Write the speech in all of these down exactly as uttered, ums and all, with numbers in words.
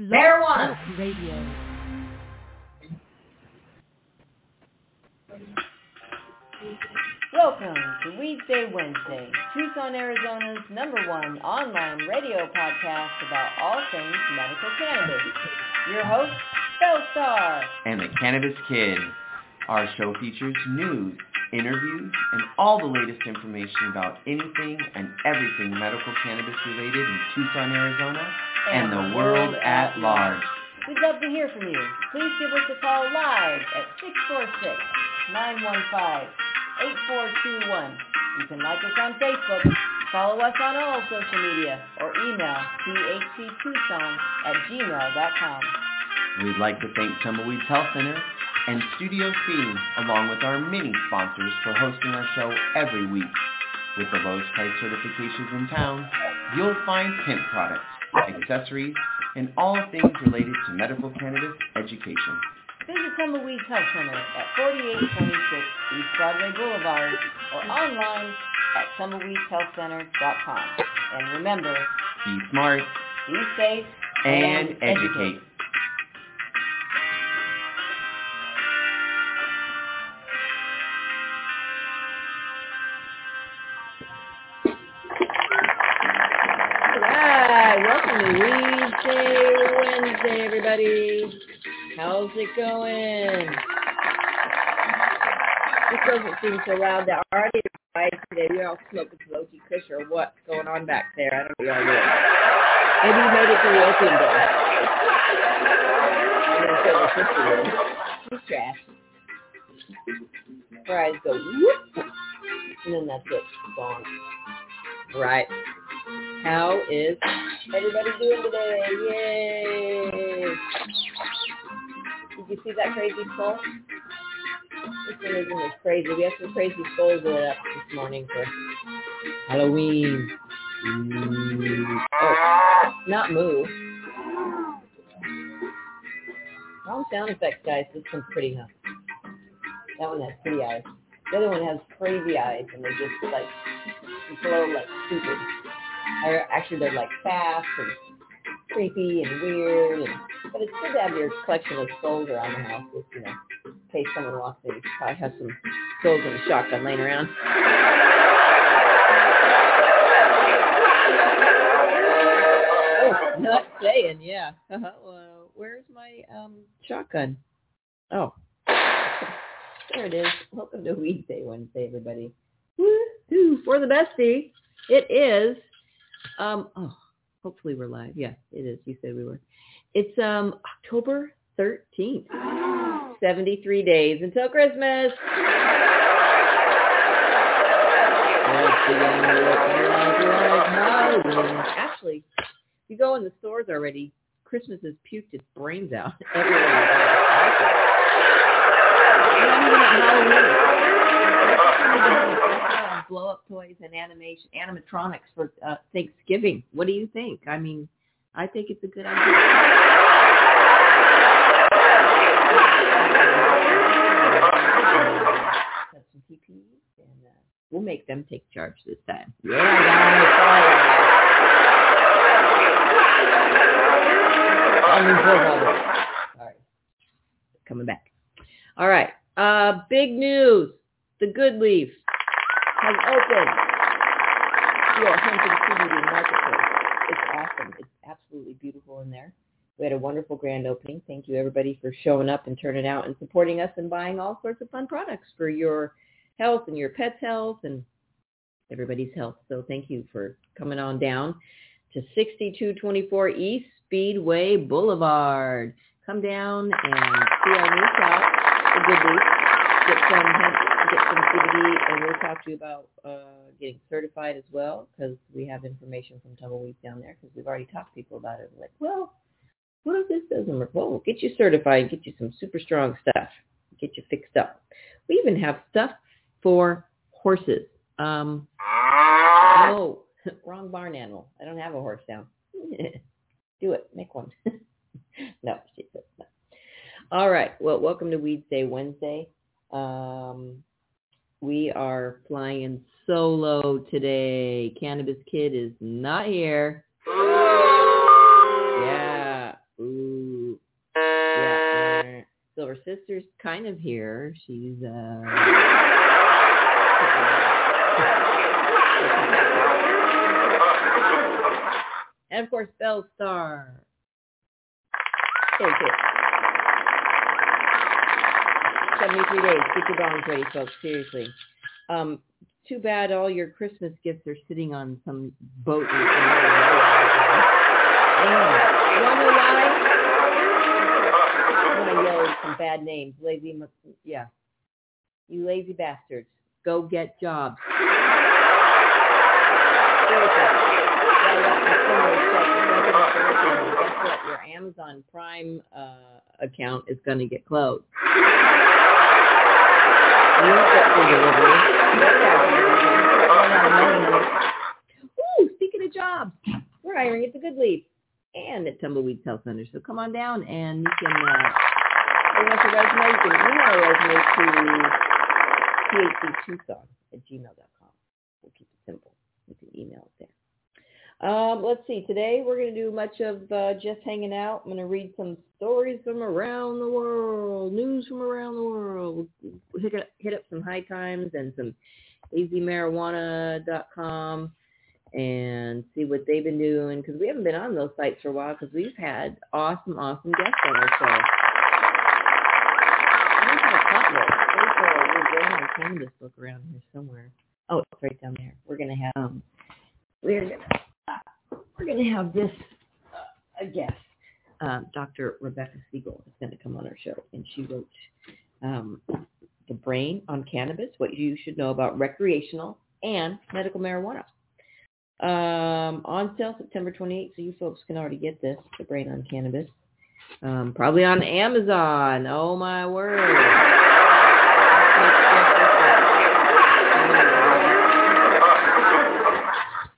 Marijuana Radio. Welcome to Weedsday Wednesday, Tucson, Arizona's number one online radio podcast about all things medical cannabis. Your host, Spellstar. And the Cannabis Kid. Our show features news, interviews, and all the latest information about anything and everything medical cannabis related in Tucson, Arizona, and, and the world at large. We'd love to hear from you. Please give us a call live at six four six, nine one five, eight four two one. You can like us on Facebook, follow us on all social media, or email b h c tucson at gmail dot com. We'd like to thank Tumbleweeds Health Center and Studio C, along with our many sponsors, for hosting our show every week. With the lowest price certifications in town, you'll find hemp products, accessories, and all things related to medical cannabis education. Visit Tumbleweeds Health Center at forty-eight twenty-six East Broadway Boulevard or online at tumbleweeds health center dot com. And remember, be smart, be safe, and, and educate. educate. How's it going? This doesn't seem so loud. The audio is quiet today. We're all smoking Loki Kush or what's going on back there. I don't know what it is. Maybe you made it to the open door. I'm going to show the sister room. She's trash. Her eyes go whoop. And then that's it. Gone. Right. How is everybody doing today? Yay! Did you see that crazy skull? This one isn't as crazy. We have some crazy skulls lit up this morning for Halloween. Mm. Oh, not move. Wrong sound effects, guys. This one's pretty, huh? That one has pretty eyes. The other one has crazy eyes, and they just, like, glow like stupid. Or actually, they're, like, fast and creepy and weird. And, but it's good to have your collection of skulls around the house, just, you know, in case someone walks in. You probably have some skulls and a shotgun laying around. Oh, not saying, yeah. Uh-huh. Well, where's my um, shotgun? Oh. There it is. Welcome to Weedsday Wednesday, everybody. Woo-hoo. For the bestie, it is, um, oh, hopefully we're live. Yeah, it is. You said we were. It's um, October thirteenth, seventy-three days until Christmas. Actually, if you go in the stores already, Christmas has puked its brains out. Everywhere. Blow up toys and animation, animatronics for uh, Thanksgiving. What do you think? I mean, I think it's a good idea. Some P P E, and uh, we'll make them take charge this time. Yeah, guys. Sorry, coming back. All right. Uh, big news. The Good Leaf has opened to our hemp and C B D marketplace. It's awesome. It's absolutely beautiful in there. We had a wonderful grand opening. Thank you, everybody, for showing up and turning out and supporting us and buying all sorts of fun products for your health and your pet's health and everybody's health. So thank you for coming on down to sixty-two twenty-four East Speedway Boulevard. Come down and see our new shop. A good week. Get some hemp, get some C B D, and we'll talk to you about uh, getting certified as well, because we have information from Tumbleweeds down there, because we've already talked to people about it. We're like, well, what if this doesn't work? Well, we'll get you certified, get you some super strong stuff, get you fixed up. We even have stuff for horses. Um, oh, wrong barn animal. I don't have a horse down. Do it. Make one. No, she said no. All right. Well, welcome to Weedsday Wednesday. Um, we are flying solo today. Cannabis Kid is not here. Yeah. Ooh, sister's kind of here. She's uh, and of course, Spellstar. Okay. seventy-three days. Get your bones ready, folks. Seriously. Um, too bad all your Christmas gifts are sitting on some boat. Anyway, wonder why? I'm going to yell some bad names. Lazy, yeah. You lazy bastards. Go get jobs. Seriously. Guess what? Your Amazon Prime uh, account is going to get closed. You don't get free delivery. You don't have free delivery. You run out of money, honey. Ooh, speaking of jobs, we're hiring at the Good Leaf and at Tumbleweeds Health Center. So come on down and you can uh, bring us a resume. You can email a resume to P H C Tucson at gmail dot com. We'll keep it simple. You can email it there. Um, let's see. Today we're going to do much of uh, just hanging out. I'm going to read some stories from around the world, news from around the world. We'll hit up, hit up some high times and some easy marijuana dot com and see what they've been doing because we haven't been on those sites for a while because we've had awesome, awesome guests on our show. I don't have a couple. There's a little cannabis book around here somewhere. Oh, it's right down there. We're going to have um, we're going to. We're going to have this uh, a guest, uh, Doctor Rebecca Siegel is going to come on our show, and she wrote um, The Brain on Cannabis, What You Should Know About Recreational and Medical Marijuana. Um, on sale September twenty-eighth, so you folks can already get this, The Brain on Cannabis, um, probably on Amazon. Oh, my word.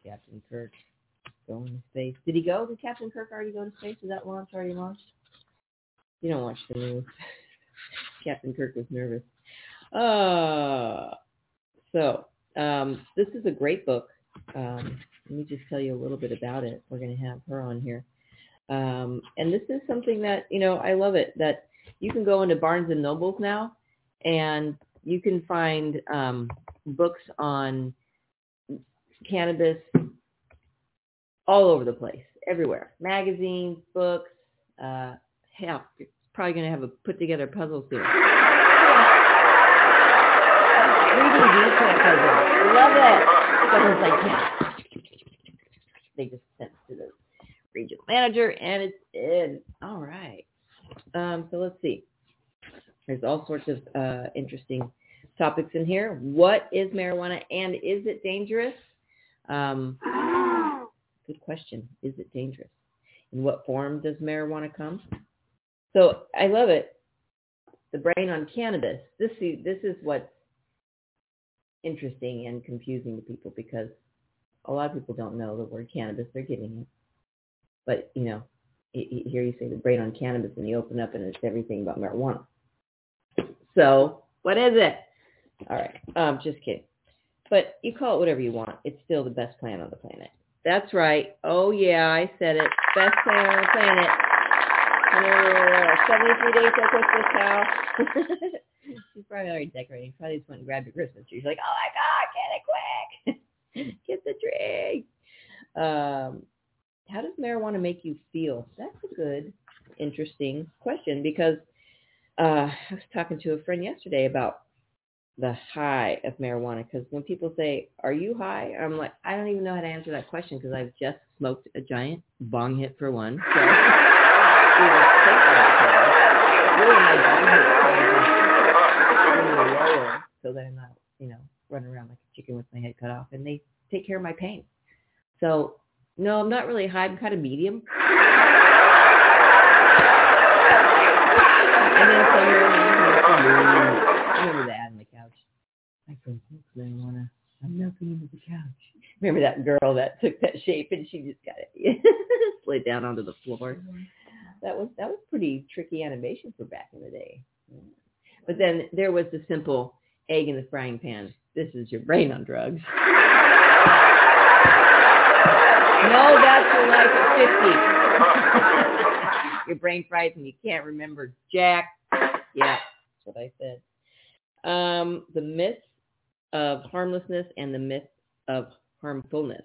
Captain Kirk. Going to space. Did he go? Did Captain Kirk already go to space? Was that launch already launched? You don't watch the news. Captain Kirk was nervous. Uh, so um, this is a great book. Um, let me just tell you a little bit about it. We're going to have her on here. Um, and this is something that, you know, I love it, that you can go into Barnes and Nobles now and you can find um, books on cannabis all over the place, everywhere. Magazines, books. Uh, hell, it's probably going to have a put-together puzzle soon. Yeah. Reading blueprint puzzle. I love it. Someone's like, yeah. They just sent to the regional manager, and it's in. All right. Um, so let's see. There's all sorts of uh, interesting topics in here. What is marijuana, and is it dangerous? Um Good question. Is it dangerous? In what form does marijuana come? So I love it. The Brain on Cannabis. This is, this is what's interesting and confusing to people because a lot of people don't know the word cannabis. They're getting it. But, you know, here you say The Brain on Cannabis and you open up and it's everything about marijuana. So what is it? All right. Um, just kidding. But you call it whatever you want. It's still the best plant on the planet. That's right. Oh, yeah, I said it. Best plant on the planet. seventy-three days till Christmas, cow. She's probably already decorating. Probably just went and grabbed your Christmas tree. She's like, oh, my God, get it quick. Get the tree. Um, how does marijuana make you feel? That's a good, interesting question because uh, I was talking to a friend yesterday about the high of marijuana, because when people say, are you high? I'm like, I don't even know how to answer that question because I've just smoked a giant bong hit for one. So we don't take that. But really, my bong hit times are really lower so that I'm not, you know, running around like a chicken with my head cut off, and they take care of my pain. So, no, I'm not really high. I'm kind of medium. And then some marijuana can make you lose. Remember that on the couch. I can cook marijuana. I'm knocking into the couch. Remember that girl that took that shape and she just got it slid down onto the floor. That was that was pretty tricky animation for back in the day. But then there was the simple egg in the frying pan. This is your brain on drugs. No, that's your life at fifty. Your brain fries and you can't remember jack. Yeah, that's what I said. Um, the myth of harmlessness and the myth of harmfulness.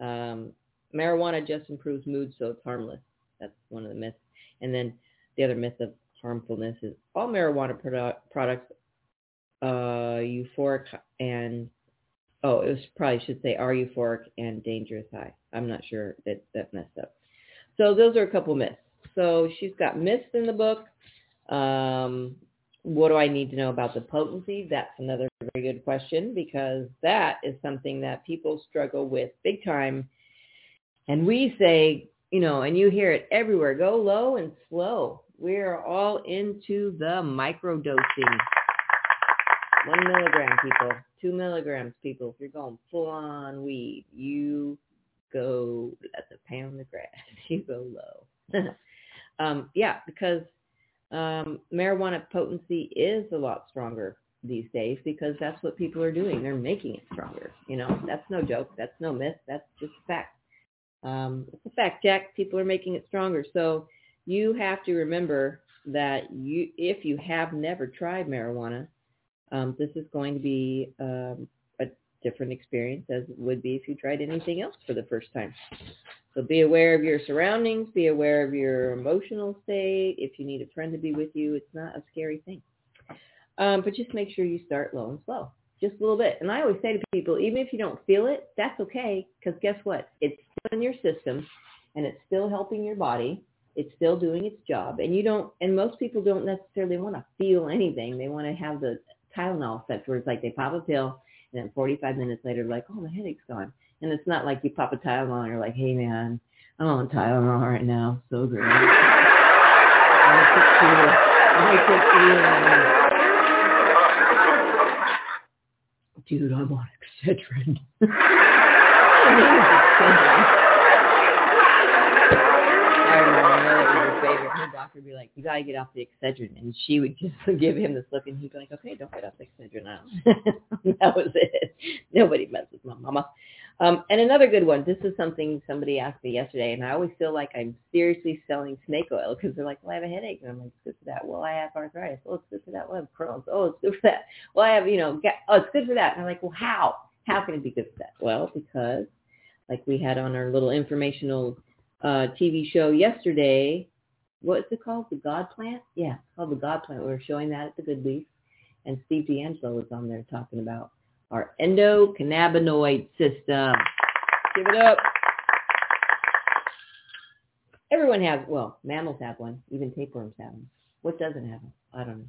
Um, marijuana just improves mood, so it's harmless. That's one of the myths. And then the other myth of harmfulness is all marijuana produ- products, uh, euphoric and, oh, it was, probably should say are euphoric and dangerous high. I'm not sure that that messed up. So those are a couple myths. So she's got myths in the book. Um, what do I need to know about the potency? That's another very good question, because that is something that people struggle with big time. And we say, you know, and you hear it everywhere, go low and slow. We are all into the microdosing. One milligram, people. Two milligrams, people. If you're going full on weed, you go, that's a pound of grass. You go low. um, yeah, because um, marijuana potency is a lot stronger these days, because that's what people are doing. They're making it stronger. You know, that's no joke. That's no myth. That's just a fact. Um, it's a fact check. People are making it stronger. So you have to remember that you, if you have never tried marijuana, Um, this is going to be um, a different experience as it would be if you tried anything else for the first time. So be aware of your surroundings. Be aware of your emotional state. If you need a friend to be with you, it's not a scary thing. Um, but just make sure you start low and slow, just a little bit. And I always say to people, even if you don't feel it, that's okay, because guess what? It's still in your system, and it's still helping your body. It's still doing its job. And you don't. And most people don't necessarily want to feel anything. They want to have the Tylenol effect, where it's like they pop a pill and then forty-five minutes later, like, oh, my headache's gone. And it's not like you pop a Tylenol and you're like, hey, man, I'm on Tylenol right now. So great. Dude, I'm on Excedrin. Her doctor would be like, you got to get off the Excedrin. And she would just give him the slip, and he'd be like, okay, don't get off the Excedrin. That was it. Nobody messes with my mama. Um, and another good one. This is something somebody asked me yesterday, and I always feel like I'm seriously selling snake oil, because they're like, well, I have a headache. And I'm like, it's good for that. Well, I have arthritis. Oh, it's good for that. Well, I have Crohn's. Oh, it's good for that. Well, I have, you know, ga- oh, it's good for that. And I'm like, well, how? How can it be good for that? Well, because like we had on our little informational uh, T V show yesterday, what's it called? The God Plant? Yeah, it's called The God Plant. We were showing that at the Good Leaf. And Steve D'Angelo was on there talking about our endocannabinoid system. Give it up. Everyone has, well, mammals have one. Even tapeworms have one. What doesn't have one? I don't know.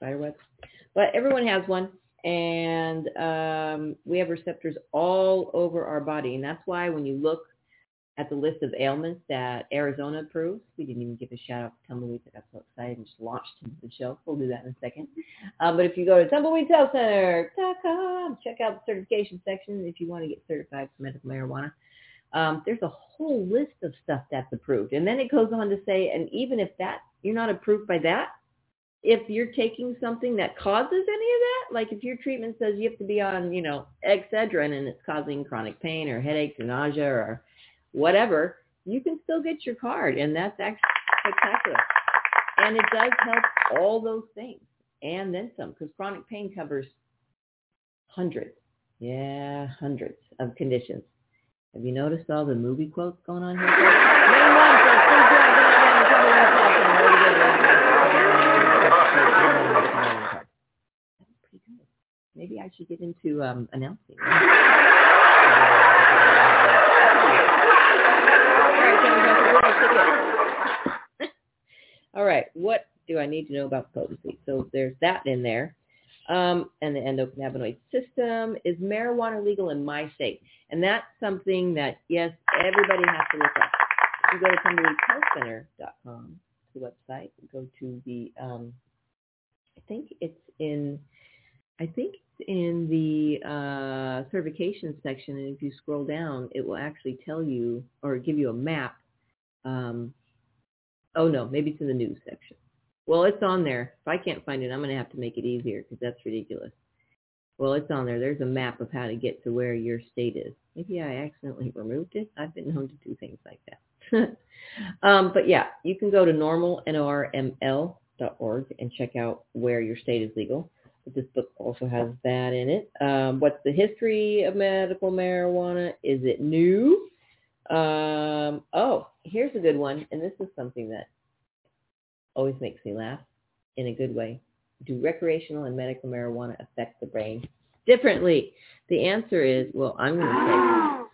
Spiderwebs? But everyone has one. And um, we have receptors all over our body. And that's why when you look at the list of ailments that Arizona approves. We didn't even give a shout out to Tumbleweeds. I got so excited and just launched into the show. We'll do that in a second. Um, but if you go to tumbleweeds health center dot com, check out the certification section if you want to get certified for medical marijuana. Um, there's a whole list of stuff that's approved. And then it goes on to say, and even if that you're not approved by that, if you're taking something that causes any of that, like if your treatment says you have to be on, you know, Excedrin and it's causing chronic pain or headaches or nausea or whatever, you can still get your card, and that's actually spectacular. And it does help all those things, and then some, because chronic pain covers hundreds, yeah, hundreds of conditions. Have you noticed all the movie quotes going on here? Maybe I should get into um, announcing. All right, what do I need to know about potency? So there's that in there. Um, and the endocannabinoid system. Is marijuana legal in my state? And that's something that, yes, everybody has to look up. If you go to tumbleweeds health center dot com, the website, go to the, um, I think it's in, I think it's in the uh, certification section. And if you scroll down, it will actually tell you or give you a map. Um, oh, no, maybe it's in the news section. Well, it's on there. If I can't find it, I'm going to have to make it easier, because that's ridiculous. Well, it's on there. There's a map of how to get to where your state is. Maybe I accidentally removed it. I've been known to do things like that. um, but, yeah, you can go to normal, N O R M L org and check out where your state is legal. This book also has that in it. Um, what's the history of medical marijuana? Is it new? Um, oh, here's a good one. And this is something that always makes me laugh in a good way. Do recreational and medical marijuana affect the brain differently? The answer is, well, I'm going to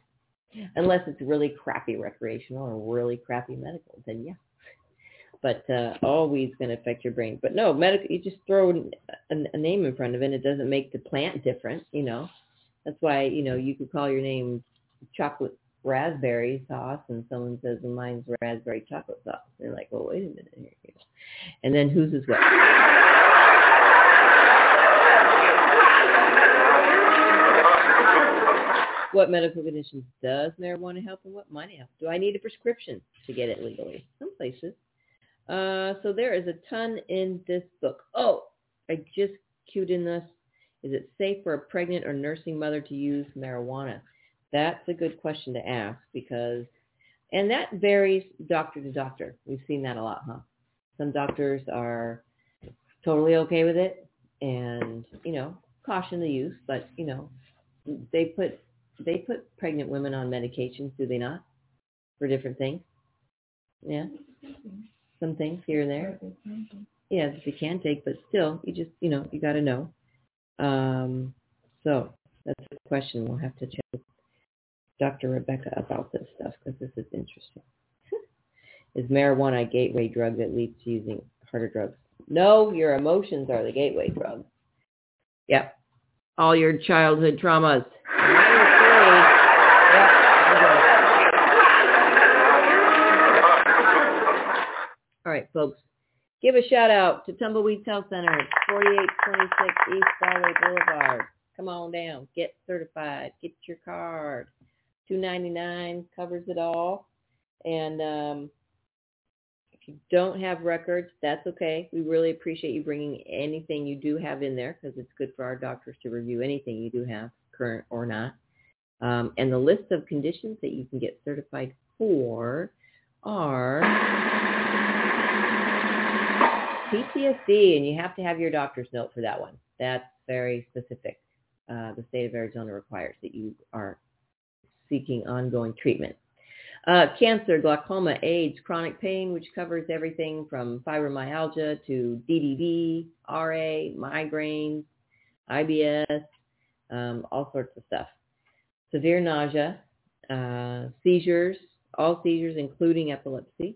say, unless it's really crappy recreational or really crappy medical, then yeah. But uh, always going to affect your brain. But no, medical, you just throw a, a name in front of it, and it doesn't make the plant different, you know. That's why, you know, you could call your name chocolate raspberry sauce, and someone says, well, mine's raspberry chocolate sauce. And they're like, well, wait a minute here. here. And then whose is what? What medical conditions does marijuana help, and what might it help? Do I need a prescription to get it legally? Some places. Uh, so there is a ton in this book. Oh, I just cued in this. Is it safe for a pregnant or nursing mother to use marijuana? That's a good question to ask because, and that varies doctor to doctor. We've seen that a lot, huh? Some doctors are totally okay with it and, you know, caution the use, but, you know, they put, they put pregnant women on medications, do they not? For different things. Yeah. Some things here and there. Yeah, that you can take, but still, you just, you know, you got to know. Um, so that's a question. We'll have to check with Doctor Rebecca about this stuff because this is interesting. Is marijuana a gateway drug that leads to using harder drugs? No, your emotions are the gateway drug. Yeah. All your childhood traumas. All right, folks, give a shout-out to Tumbleweeds Health Center at forty-eight twenty-six East Broadway Boulevard. Come on down. Get certified. Get your card. two ninety-nine covers it all. And um, if you don't have records, that's okay. We really appreciate you bringing anything you do have in there because it's good for our doctors to review anything you do have, current or not. Um, and the list of conditions that you can get certified for are... P T S D, and you have to have your doctor's note for that one. That's very specific. Uh, the state of Arizona requires that you are seeking ongoing treatment. Uh, cancer, glaucoma, AIDS, chronic pain, which covers everything from fibromyalgia to D D D, R A, migraines, I B S, um, all sorts of stuff. Severe nausea, uh, seizures, all seizures, including epilepsy,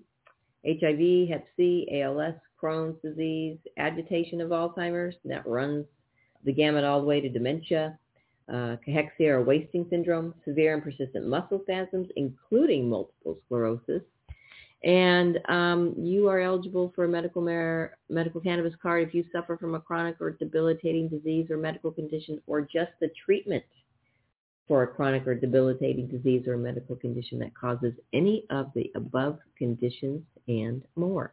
H I V, hep C, A L S, Crohn's disease, agitation of Alzheimer's, and that runs the gamut all the way to dementia, uh, cachexia or wasting syndrome, severe and persistent muscle spasms, including multiple sclerosis. And um, you are eligible for a medical, mar- medical cannabis card if you suffer from a chronic or debilitating disease or medical condition, or just the treatment for a chronic or debilitating disease or medical condition that causes any of the above conditions and more.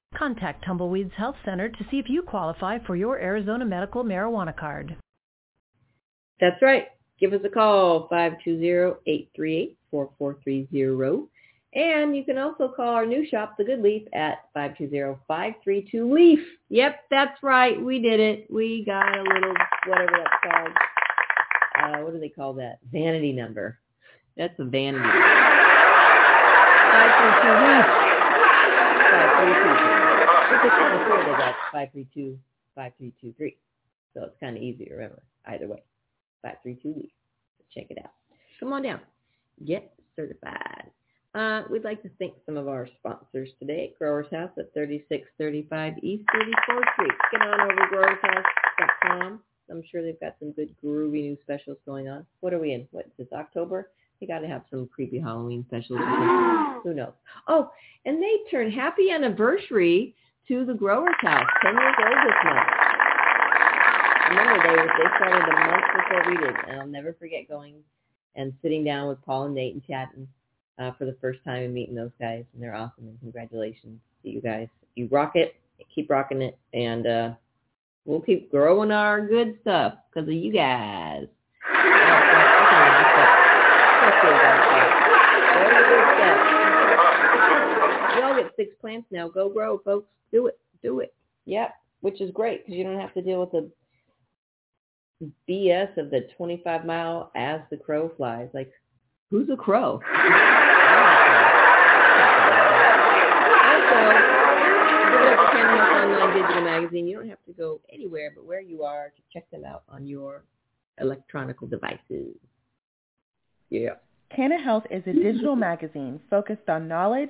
Contact Tumbleweeds Health Center to see if you qualify for your Arizona medical marijuana card. That's right. Give us a call, five two zero, eight three eight, four four three zero. And you can also call our new shop, The Good Leaf, at five two zero, five three two, LEAF. Yep, that's right. We did it. We got a little, whatever that's called. Uh, what do they call that? Vanity number. That's a vanity number. five three two, LEAF. five three two, LEAF. It's just kind of cool that that's five three two, five three two three. So it's kind of easy to remember either way. five three two, LEAF. Check it out. Come on down. Get certified. Uh, we'd like to thank some of our sponsors today. Growers House at thirty-six thirty-five East thirty-fourth Street. Get on over to growers house dot com. I'm sure they've got some good groovy new specials going on. What are we in? What is this, October? They got to have some creepy Halloween specials. Who knows? Oh, and they turn happy anniversary to the Growers House. ten years old this month. remember they was, they started a month before we did, and I'll never forget going and sitting down with Paul and Nate and chatting uh, for the first time and meeting those guys, and they're awesome, and congratulations to you guys. You rock it, keep rocking it, and uh, we'll keep growing our good stuff because of you guys. We all get six plants now. Go grow, folks. Do it. Do it. Yep. Which is great because you don't have to deal with the B S of the twenty-five mile as the crow flies. Like, who's a crow? Also, the Canna Health online digital magazine. You don't have to go anywhere but where you are to check them out on your electronic devices. Yeah. Canna Health is a digital magazine focused on knowledge,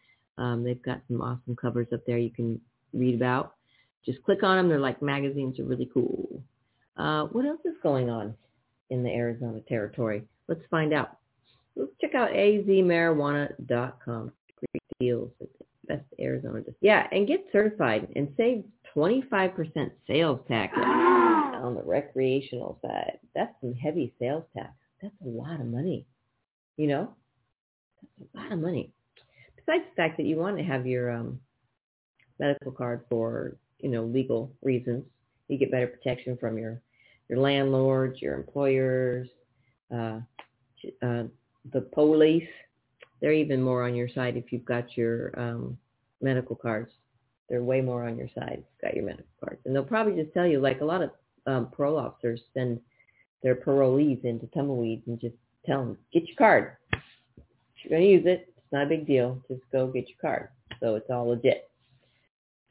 Um, they've got some awesome covers up there you can read about. Just click on them. They're like magazines. Are really cool. Uh, what else is going on in the Arizona territory? Let's find out. Let's check out a z marijuana dot com. Great deals with the best Arizona. Yeah, and get certified and save twenty-five percent sales tax on the recreational side. That's some heavy sales tax. That's a lot of money. You know, that's a lot of money. Besides the fact that you want to have your um, medical card for, you know, legal reasons, you get better protection from your, your landlords, your employers, uh, uh, the police. They're even more on your side if you've got your um, medical cards. They're way more on your side if you've got your medical cards. And they'll probably just tell you, like a lot of um, parole officers send their parolees into Tumbleweeds and just tell them, get your card. If you're going to use it, it's not a big deal. Just go get your card. So it's all legit.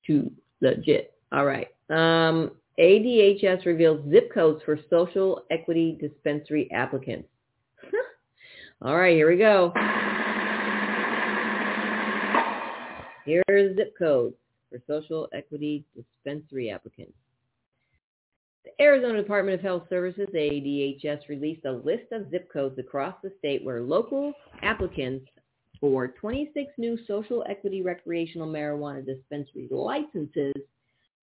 Too legit. All right. Um, A D H S reveals zip codes for social equity dispensary applicants. All right, here we go. Here are the zip codes for social equity dispensary applicants. The Arizona Department of Health Services, A D H S, released a list of zip codes across the state where local applicants for twenty-six new social equity recreational marijuana dispensary licenses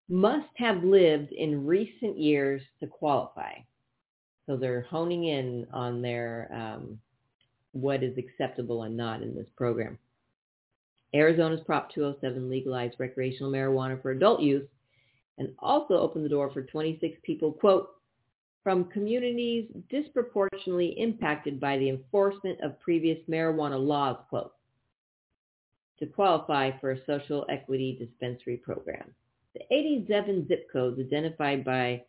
must have lived in recent years to qualify. So they're honing in on their um, what is acceptable and not in this program. Arizona's Prop two oh seven legalized recreational marijuana for adult use and also opened the door for twenty-six people, quote, from communities disproportionately impacted by the enforcement of previous marijuana laws, quote, to qualify for a social equity dispensary program. The eighty-seven zip codes identified by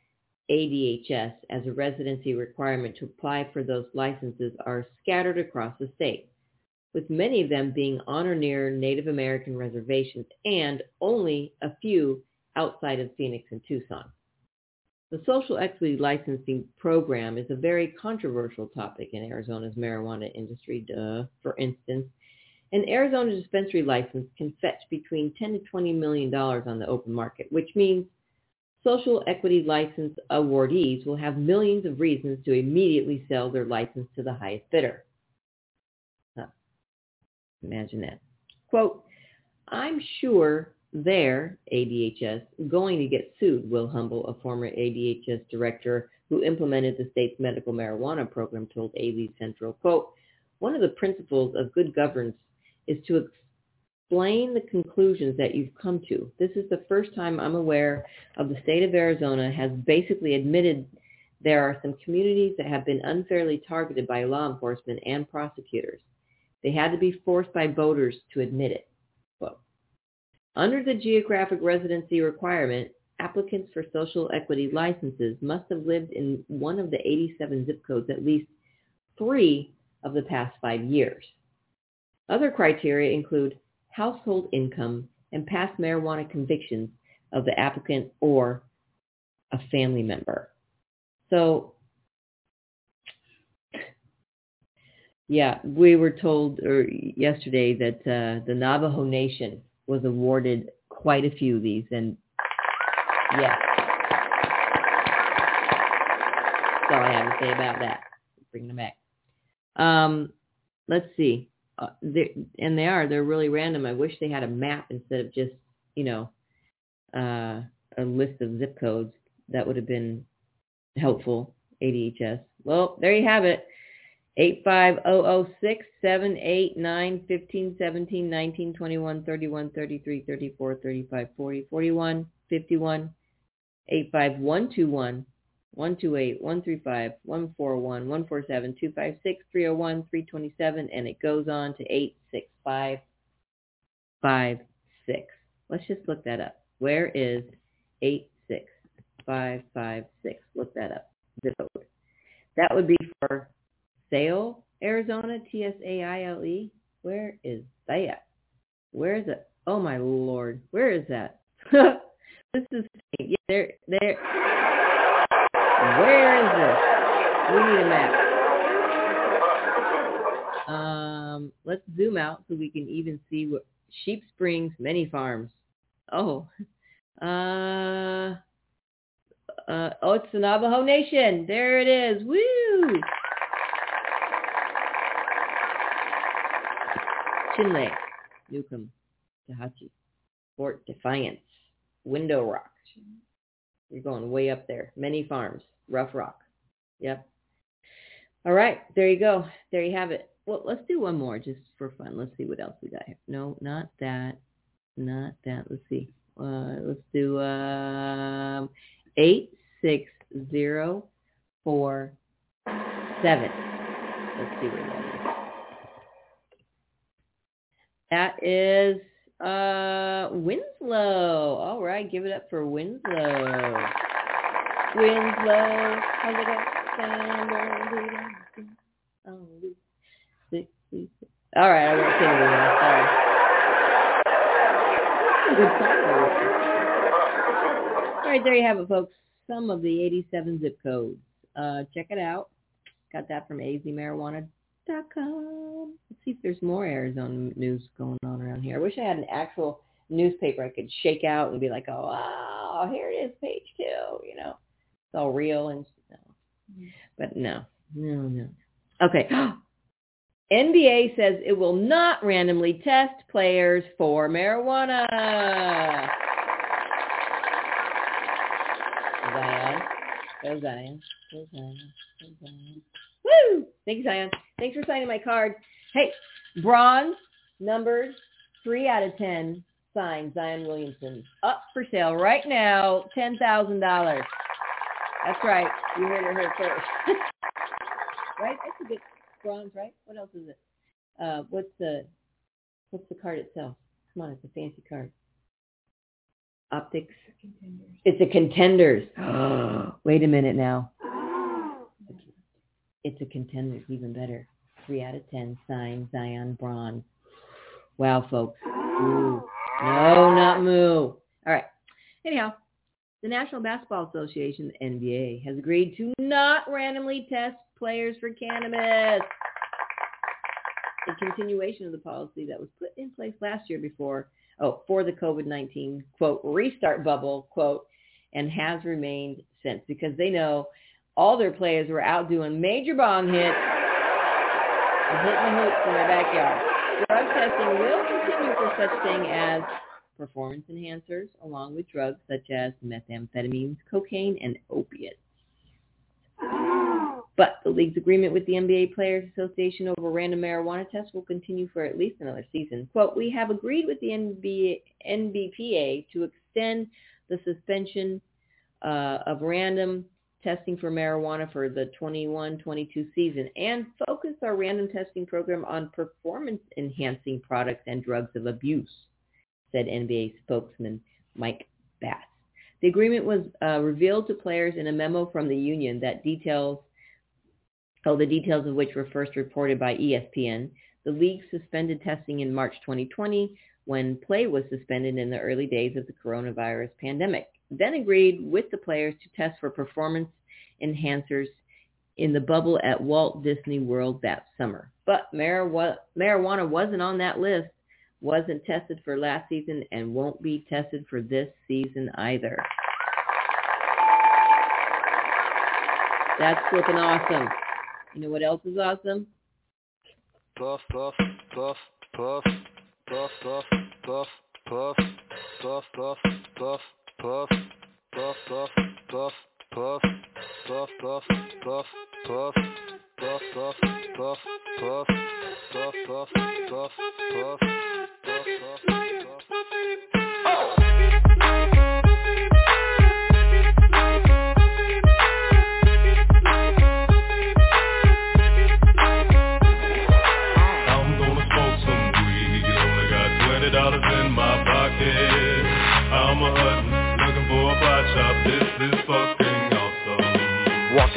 A D H S as a residency requirement to apply for those licenses are scattered across the state, with many of them being on or near Native American reservations and only a few outside of Phoenix and Tucson. The social equity licensing program is a very controversial topic in Arizona's marijuana industry. Duh. For instance, an Arizona dispensary license can fetch between ten to twenty million dollars on the open market, which means social equity license awardees will have millions of reasons to immediately sell their license to the highest bidder. Huh. Imagine that. Quote, I'm sure they're, A D H S, going to get sued, Will Humble, a former A D H S director who implemented the state's medical marijuana program, told A Z Central, quote, one of the principles of good governance is to explain the conclusions that you've come to. This is the first time I'm aware of the state of Arizona has basically admitted there are some communities that have been unfairly targeted by law enforcement and prosecutors. They had to be forced by voters to admit it. Under the geographic residency requirement, applicants for social equity licenses must have lived in one of the eighty-seven zip codes at least three of the past five years. Other criteria include household income and past marijuana convictions of the applicant or a family member. So, yeah, we were told or yesterday that uh, the Navajo Nation was awarded quite a few of these. And, yeah. That's all I have to say about that. Bring them back. Um, let's see. Uh, they, and they are. They're really random. I wish they had a map instead of just, you know, uh, a list of zip codes. That would have been helpful. A D H S. Well, there you have it. eight five zero zero six seven eight nine one five one seven one nine two one three one three three thirty-four thirty-five forty forty-one fifty-one eight five one two one one two eight, one three five, one four one, one four seven, two five six, three oh one, three two seven, and it goes on to eight six five five six. Let's just look that up. Where is eight six five five six? Look that up. Zip code. That would be for Sale, Arizona, T S A I L E. Where is that? Where is it? Oh, my Lord. Where is that? This is... Yeah, there... there. Where is this? We need a map. Um, let's zoom out so we can even see what Sheep Springs, many farms. Oh, uh, uh, oh, it's the Navajo Nation. There it is. Woo! Chinle, Newcomb, Tehachi, Fort Defiance, Window Rock. You're going way up there. Many farms. Rough Rock. Yep. All right. There you go. There you have it. Well, let's do one more just for fun. Let's see what else we got here. No, not that. Not that. Let's see. Uh, let's do um, eight six zero four seven. Let's see where that is. That is uh, Winslow. All right. Give it up for Winslow. Winslow. How's it going? Oh, all right, I won't sing it anymore. Sorry. All right, there you have it, folks. Some of the eighty-seven zip codes. Uh, check it out. Got that from A Z marijuana dot com. Let's see if there's more Arizona news going on around here. I wish I had an actual newspaper I could shake out and be like, oh, wow, here it is, page two. You know, it's all real and no. But no, no, no. Okay. N B A says it will not randomly test players for marijuana. Zion. Go Zion. Go Zion. Go Zion. Woo! Thank you, Zion. Thanks for signing my card. Hey, bronze, numbered, three out of ten, signed Zion Williamson. Up for sale right now, ten thousand dollars. That's right. You heard it here first. Right? That's a good... bronze, right? What else is it? Uh, what's the what's the card itself? Come on, it's a fancy card. Optics. Contenders. It's a Contenders. Oh, wait a minute now. It's a Contenders, even better. Three out of ten, signed Zion Bronze. Wow, folks. Ooh. No, not moo. All right. Anyhow, the National Basketball Association, the N B A, has agreed to not randomly test players for cannabis. A continuation of the policy that was put in place last year before, oh, for the COVID nineteen, quote, restart bubble, quote, and has remained since because they know all their players were out doing major bong hits and hitting the hoops in their backyard. Drug testing will continue for such thing as performance enhancers, along with drugs such as methamphetamines, cocaine, and opiates. But the league's agreement with the N B A Players Association over random marijuana tests will continue for at least another season. Quote, we have agreed with the N B P A to extend the suspension uh, of random testing for marijuana for the twenty-one twenty-two season and focus our random testing program on performance-enhancing products and drugs of abuse, said N B A spokesman Mike Bass. The agreement was uh, revealed to players in a memo from the union that details Oh, the details of which were first reported by E S P N. The league suspended testing in March twenty twenty when play was suspended in the early days of the coronavirus pandemic, then agreed with the players to test for performance enhancers in the bubble at Walt Disney World that summer. But marijuana wasn't on that list, wasn't tested for last season, and won't be tested for this season either. That's flipping awesome. You know what else is awesome? Puff, puff, puff, puff, puff, puff, puff, puff, puff, puff, puff, puff, puff, puff, puff, puff, puff, puff, puff, puff, puff, puff, puff, puff, puff, puff, puff, puff, puff, puff. Walk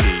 tea.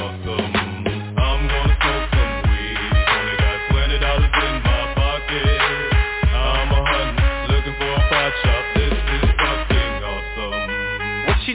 awesome. I'm gonna smoke some weed, only got twenty dollars in my pocket. I'm a huntin', looking for a pot shop, this is fucking awesome. What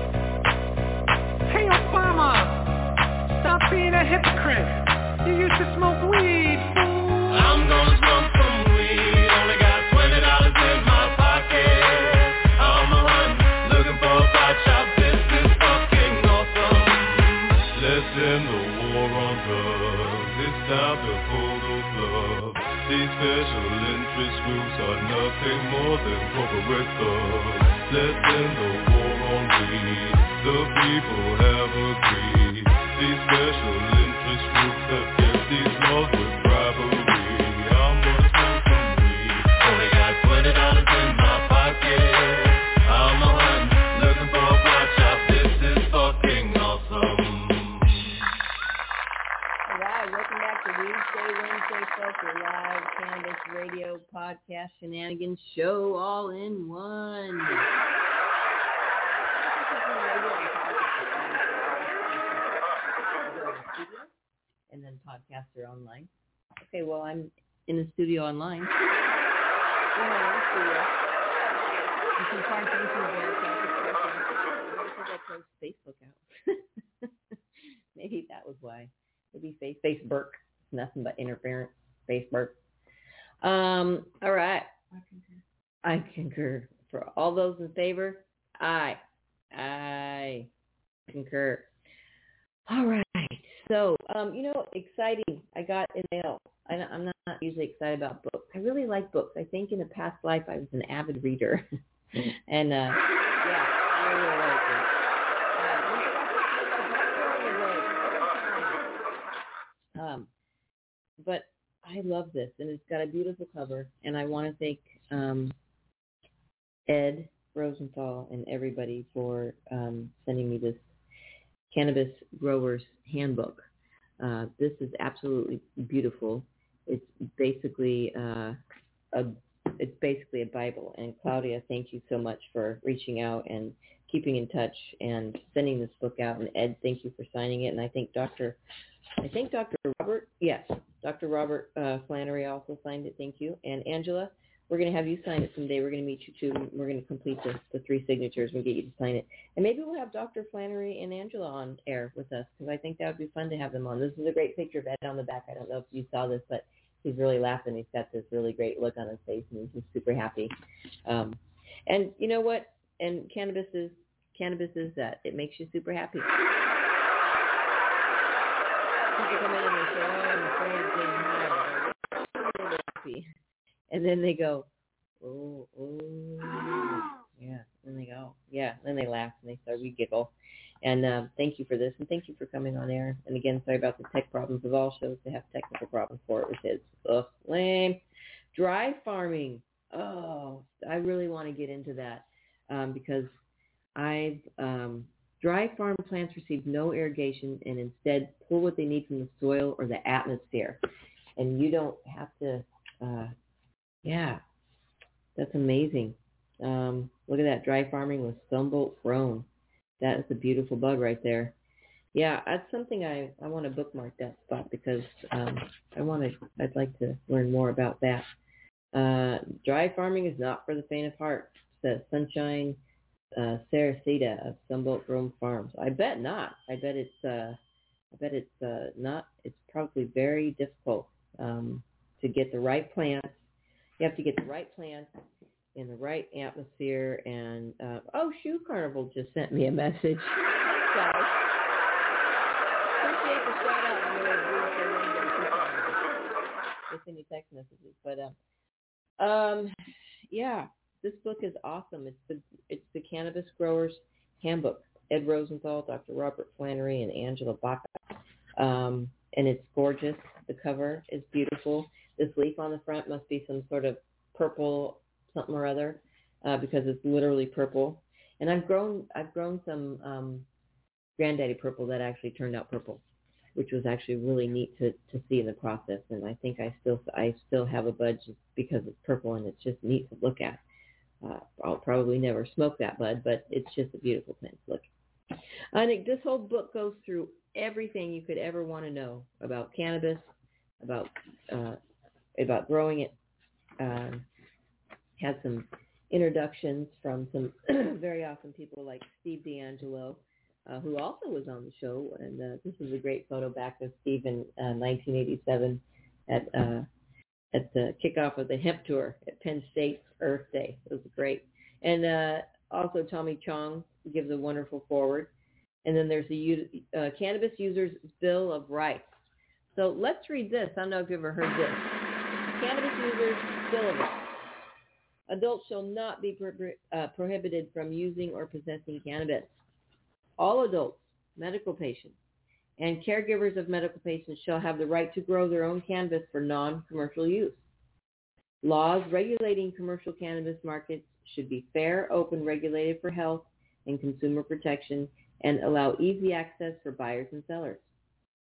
Hey Obama, stop being a hypocrite. You used to smoke weed, fool. I'm gonna smoke some weed. Only got twenty dollars in my pocket. I'm a hunt, looking for a pot shop. This is fucking awesome. Let's end the war on drugs. It's time to pull the plug. These special interest groups are nothing more than corporate thugs. Let's end the war on weed. The people have agreed. These special interest groups have kept these laws with bribery. I'm gonna smoke some weed. Only got twenty dollars in my pocket. I'm a hunt, looking for a pot shop. This is fucking awesome. Alright, welcome back to Weedsday Wednesday, folks. A live cannabis radio podcast shenanigans show all in one. And then podcasts are online. Okay, well, I'm in the studio online. You can find things in the Facebook out. Maybe that was why. Maybe face Facebook. Nothing but interference. Facebook. Um. All right. I concur. I concur. For all those in favor, aye. I concur. All right. So, um, you know, exciting. I got in the mail I, I'm not usually excited about books. I really like books. I think in a past life I was an avid reader. and, uh, yeah, I really like it. Uh, um, but I love this, and it's got a beautiful cover, and I want to thank um, Ed Rosenthal and everybody for um, sending me this Cannabis Growers Handbook. Uh, this is absolutely beautiful. It's basically uh, a it's basically a Bible. And Claudia, thank you so much for reaching out and keeping in touch and sending this book out. And Ed, thank you for signing it. And I think Doctor I think Doctor Robert yes, Doctor Robert uh, Flannery also signed it. Thank you. And Angela, we're going to have you sign it someday. We're going to meet you too. We're going to complete this, the three signatures and get you to sign it. And maybe we'll have Doctor Flannery and Angela on air with us because I think that would be fun to have them on. This is a great picture of Ed on the back. I don't know if you saw this, but he's really laughing. He's got this really great look on his face, and he's just super happy. Um, and you know what? And cannabis is cannabis is that. It makes you super happy. People come in and they say, oh, I'm afraid of getting high. I'm really happy. And then they go, oh, oh, yeah. And they go, yeah. And they laugh and they start, we giggle. And uh, thank you for this. And thank you for coming on air. And again, sorry about the tech problems of all shows. They have technical problems for it with kids. Ugh, lame. Dry farming. Oh, I really want to get into that um, because I've, um, dry farm plants receive no irrigation and instead pull what they need from the soil or the atmosphere. And you don't have to, uh, yeah, that's amazing. Um, look at that, dry farming with sunbolt throne. That is a beautiful bug right there. Yeah, that's something I, I want to bookmark that spot because um, I want to. I'd like to learn more about that. Uh, dry farming is not for the faint of heart, says Sunshine uh, Saraceta of Sunbolt Throne Farms. I bet not. I bet it's. Uh, I bet it's uh, not. It's probably very difficult um, to get the right plants. You have to get the right plants in the right atmosphere. And, uh, oh, Shoe Carnival just sent me a message. Thanks, guys. Appreciate the shout-out in the middle of Weedsday Wednesday. They send you text messages. But, uh, um, yeah, this book is awesome. It's the, it's the Cannabis Growers Handbook. Ed Rosenthal, Doctor Robert Flannery, and Angela Baca. Um, and it's gorgeous. The cover is beautiful. This leaf on the front must be some sort of purple something or other uh, because it's literally purple. And I've grown I've grown some um, granddaddy purple that actually turned out purple, which was actually really neat to, to see in the process. And I think I still I still have a bud just because it's purple and it's just neat to look at. Uh, I'll probably never smoke that bud, but it's just a beautiful plant to look at. I think this whole book goes through everything you could ever want to know about cannabis, about uh, about growing it. Uh, had some introductions from some very awesome people like Steve D'Angelo, uh, who also was on the show. And uh, this is a great photo back of Steve in uh, nineteen eighty-seven at uh, at the kickoff of the hemp tour at Penn State Earth Day. It was great. And uh, also Tommy Chong gives a wonderful forward. And then there's the uh, Cannabis Users Bill of Rights. So let's read this. I don't know if you've ever heard this. Cannabis Users Bill of Rights. Adults shall not be pro- uh, prohibited from using or possessing cannabis. All adults, medical patients, and caregivers of medical patients shall have the right to grow their own cannabis for non-commercial use. Laws regulating commercial cannabis markets should be fair, open, regulated for health and consumer protection, and allow easy access for buyers and sellers.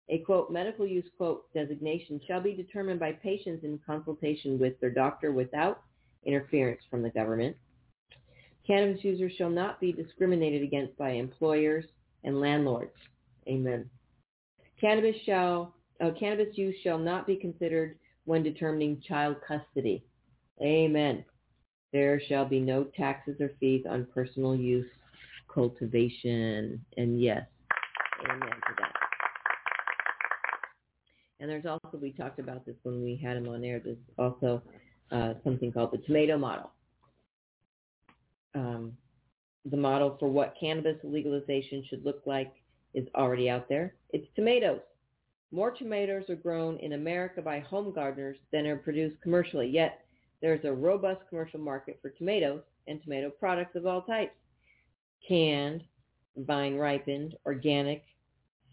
A, quote, medical use, quote, designation shall be determined by patients in consultation with their doctor without interference from the government. Cannabis users shall not be discriminated against by employers and landlords. Amen. Cannabis shall uh, cannabis use shall not be considered when determining child custody. Amen. There shall be no taxes or fees on personal use, cultivation, and yes, amen to that. And there's also, we talked about this when we had him on air, there's also Uh, something called the tomato model. Um, the model for what cannabis legalization should look like is already out there. It's tomatoes. More tomatoes are grown in America by home gardeners than are produced commercially, yet there is a robust commercial market for tomatoes and tomato products of all types, canned, vine-ripened, organic,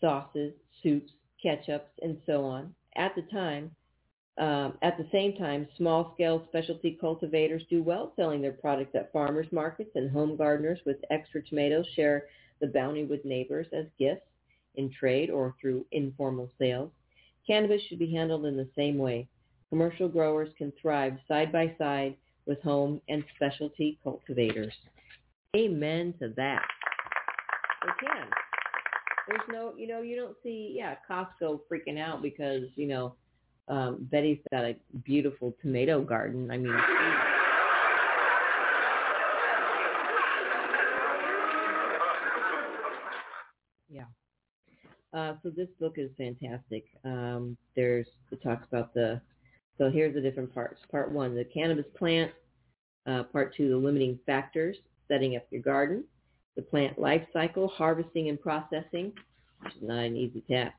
sauces, soups, ketchups, and so on. At the time, um, at the same time, small-scale specialty cultivators do well selling their products at farmers markets, and home gardeners with extra tomatoes share the bounty with neighbors as gifts in trade or through informal sales. Cannabis should be handled in the same way. Commercial growers can thrive side by side with home and specialty cultivators. Amen to that. They can. There's no, you know, you don't see, yeah, Costco freaking out because, you know, um, Betty's got a beautiful tomato garden. I mean, yeah. Uh, so this book is fantastic. Um, there's, it talks about the, so here's the different parts. Part one, the cannabis plant. Uh, part two, the limiting factors, setting up your garden. The plant life cycle, harvesting and processing, which is not an easy task.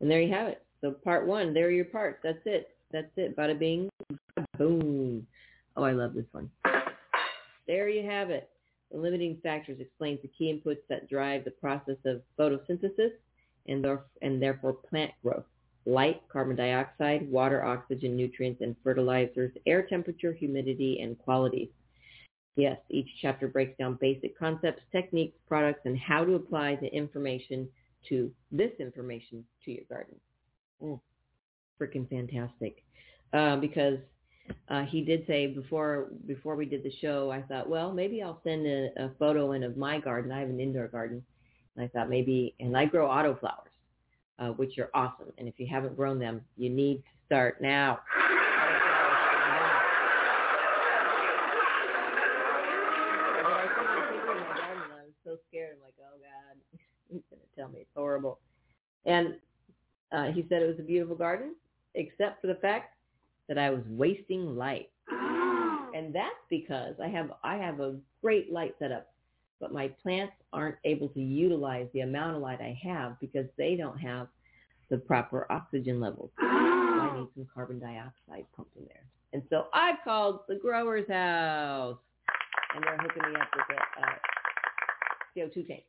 And there you have it. So part one, there are your parts. That's it. That's it. Bada bing, bada boom. Oh, I love this one. There you have it. The limiting factors explains the key inputs that drive the process of photosynthesis and, theref- and therefore plant growth. Light, carbon dioxide, water, oxygen, nutrients, and fertilizers, air temperature, humidity, and quality. Yes, each chapter breaks down basic concepts, techniques, products, and how to apply the information to this information to your garden. Mm. Freaking fantastic. Uh, because uh, he did say before before we did the show, I thought, well, maybe I'll send a, a photo in of my garden. I have an indoor garden. And I thought maybe, and I grow autoflowers, uh, which are awesome. And if you haven't grown them, you need to start now. Tell me, it's horrible. And uh, he said it was a beautiful garden, except for the fact that I was wasting light. And that's because I have I have a great light setup, but my plants aren't able to utilize the amount of light I have because they don't have the proper oxygen levels. So I need some carbon dioxide pumped in there. And so I called the Growers House, and they're hooking me up with a uh, C O two tank.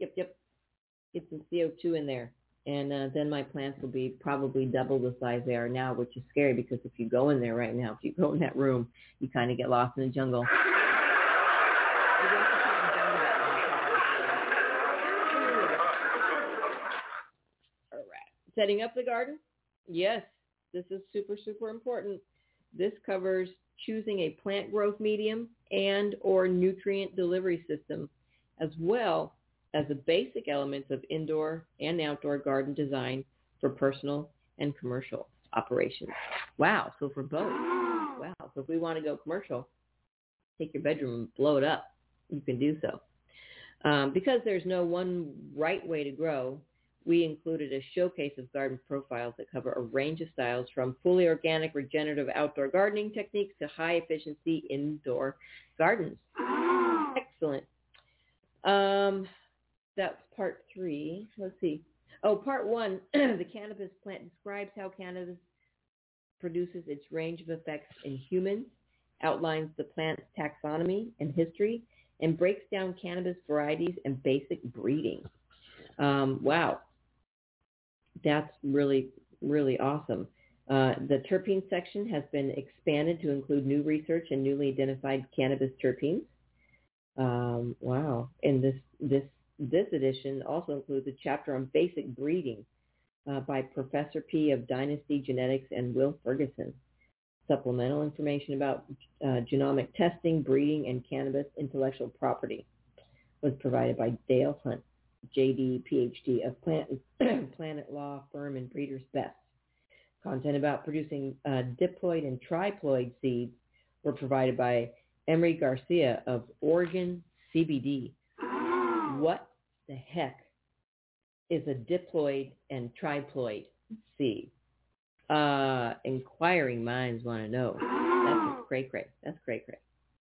Yep, yep. Get some C O two in there, and uh, then my plants will be probably double the size they are now, which is scary because if you go in there right now, if you go in that room, you kind of get lost in the jungle. All right. Setting up the garden? Yes, this is super, super important. This covers choosing a plant growth medium and or nutrient delivery system, as well as the basic elements of indoor and outdoor garden design for personal and commercial operations. Wow, so for both. Wow, so if we want to go commercial, take your bedroom and blow it up. You can do so. Um, because there's no one right way to grow, we included a showcase of garden profiles that cover a range of styles from fully organic regenerative outdoor gardening techniques to high-efficiency indoor gardens. Excellent. Um... That's part three. Let's see. Oh, part one, the cannabis plant describes how cannabis produces its range of effects in humans, outlines the plant's taxonomy and history, and breaks down cannabis varieties and basic breeding. Um, wow. That's really, really awesome. Uh, the terpene section has been expanded to include new research and newly identified cannabis terpenes. Um, wow. And this, this, This edition also includes a chapter on basic breeding uh, by Professor P. of Dynasty Genetics and Will Ferguson. Supplemental information about uh, genomic testing, breeding, and cannabis intellectual property was provided by Dale Hunt, J D, P H D of Plant, Planet Law Firm and Breeders Best. Content about producing uh, diploid and triploid seeds were provided by Emery Garcia of Oregon C B D. What the heck is a diploid and triploid seed? Uh, inquiring minds want to know. That's cray-cray. That's cray-cray.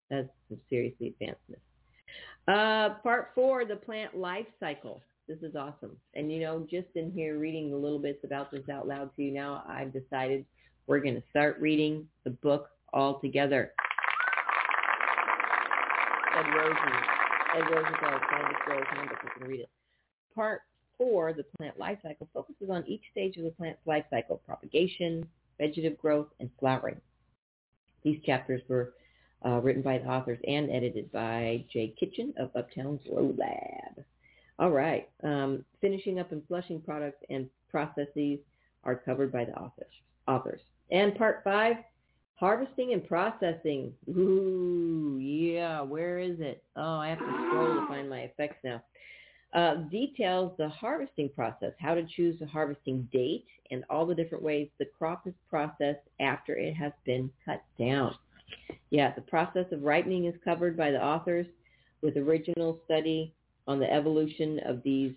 That's some seriously advancement. Uh, part four, the plant life cycle. This is awesome. And, you know, just in here reading the little bits about this out loud to you now, I've decided we're going to start reading the book all together. Ed Rosen, Ed Rosenthal, Cannabis Growers Handbook. You can read it. Part four, the plant life cycle, focuses on each stage of the plant's life cycle: propagation, vegetative growth, and flowering. These chapters were uh, written by the authors and edited by Jay Kitchen of Uptown's Grow Lab. All right. Um, finishing up and flushing products and processes are covered by the authors. authors. And part five, harvesting and processing. Ooh, yeah. Where is it? Oh, I have to scroll to find my effects now. Uh, details the harvesting process, how to choose the harvesting date, and all the different ways the crop is processed after it has been cut down. Yeah, the process of ripening is covered by the authors with original study on the evolution of these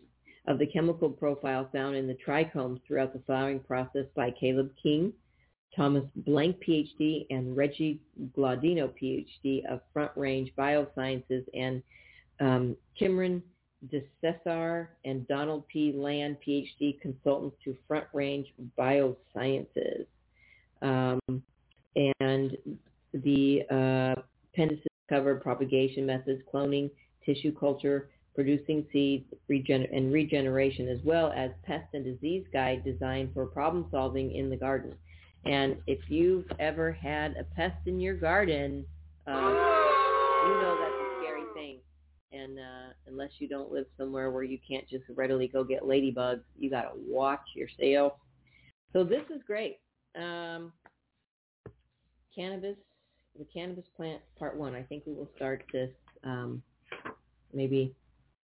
of the chemical profile found in the trichomes throughout the flowering process by Caleb King, Thomas Blank, P H D, and Reggie Glaudino, P H D, of Front Range Biosciences, and um, Kimran DeCesar and Donald P. Land, P H D, consultants to Front Range Biosciences. Um, and the uh, appendices cover propagation methods, cloning, tissue culture, producing seeds, regen- and regeneration, as well as pest and disease guide designed for problem solving in the garden. And if you've ever had a pest in your garden, uh, you know that's a scary thing. And uh, unless you don't live somewhere where you can't just readily go get ladybugs, you got to watch yourself. So this is great. Um, cannabis, the cannabis plant, part one. I think we will start this um, maybe,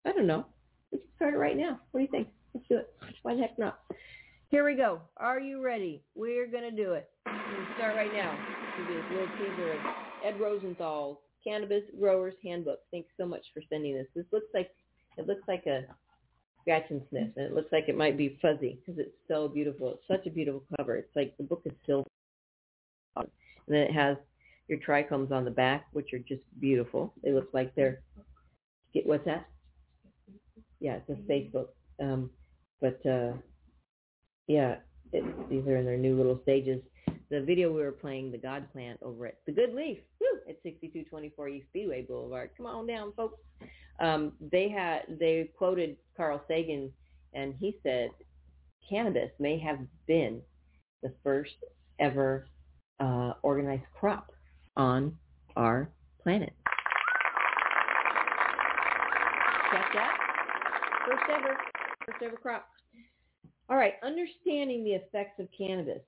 I don't know. We can start it right now. What do you think? Let's do it. Why the heck not? Here we go. Are you ready? We're going to do it. We're going to start right now. We'll do this little teaser of Ed Rosenthal's Cannabis Growers Handbook. Thanks so much for sending this. This looks like it looks like a scratch and sniff, and it looks like it might be fuzzy because it's so beautiful. It's such a beautiful cover. It's like the book is silver, and then it has your trichomes on the back, which are just beautiful. They look like they're get what's that? Yeah, it's a Facebook. Um, but uh, yeah, it, these are in their new little stages. The video we were playing, the God Plant, over at The Good Leaf, woo, at sixty-two twenty-four East Speedway Boulevard. Come on down, folks. Um, they had they quoted Carl Sagan, and he said, "Cannabis may have been the first ever uh, organized crop on our planet." Check that. First ever, first ever crop. All right, understanding the effects of cannabis.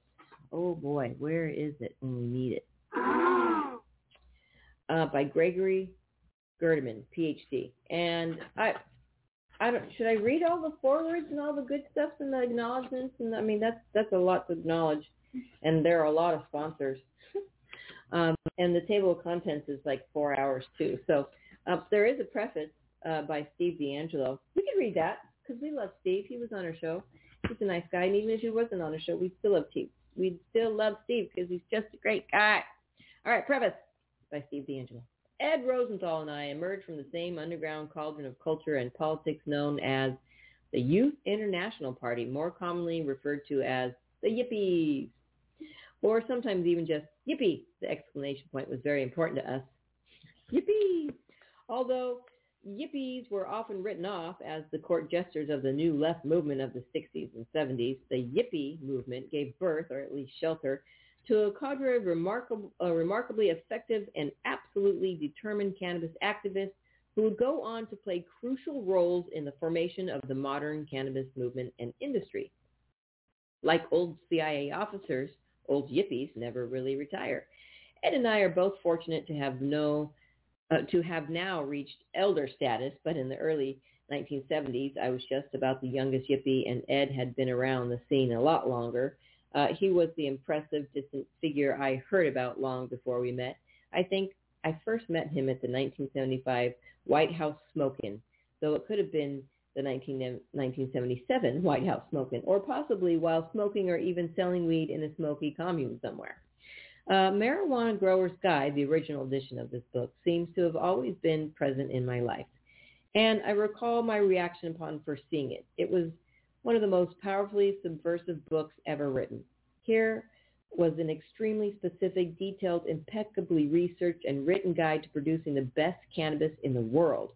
Oh, boy, where is it when we need it? Uh, by Gregory Gerdeman, P H D. And I I don't, should I read all the forwards and all the good stuff and the acknowledgments? And I mean, that's, that's a lot to acknowledge. And there are a lot of sponsors. um, and the table of contents is like four hours, too. So uh, there is a preface uh, by Steve D'Angelo. We can read that because we love Steve. He was on our show. He's a nice guy. And even if he wasn't on our show, we still love Steve. We still love Steve because he's just a great guy. All right, preface by Steve D'Angelo. Ed Rosenthal and I emerged from the same underground cauldron of culture and politics known as the Youth International Party, more commonly referred to as the Yippies, or sometimes even just Yippie. The exclamation point was very important to us. Yippee! Although Yippies were often written off as the court jesters of the new left movement of the sixties and seventies. The Yippie movement gave birth, or at least shelter, to a cadre of remarkable, uh, remarkably effective and absolutely determined cannabis activists who would go on to play crucial roles in the formation of the modern cannabis movement and industry. Like old C I A officers, old Yippies never really retire. Ed and I are both fortunate to have no Uh, to have now reached elder status, but in the early nineteen seventies, I was just about the youngest Yippie, and Ed had been around the scene a lot longer. Uh, he was the impressive, distant figure I heard about long before we met. I think I first met him at the nineteen seventy-five White House Smoke-In, though it could have been the nineteen seventy-seven White House Smoke-In, or possibly while smoking or even selling weed in a smoky commune somewhere. Uh, Marijuana Grower's Guide, the original edition of this book, seems to have always been present in my life. And I recall my reaction upon first seeing it. It was one of the most powerfully subversive books ever written. Here was an extremely specific, detailed, impeccably researched, and written guide to producing the best cannabis in the world.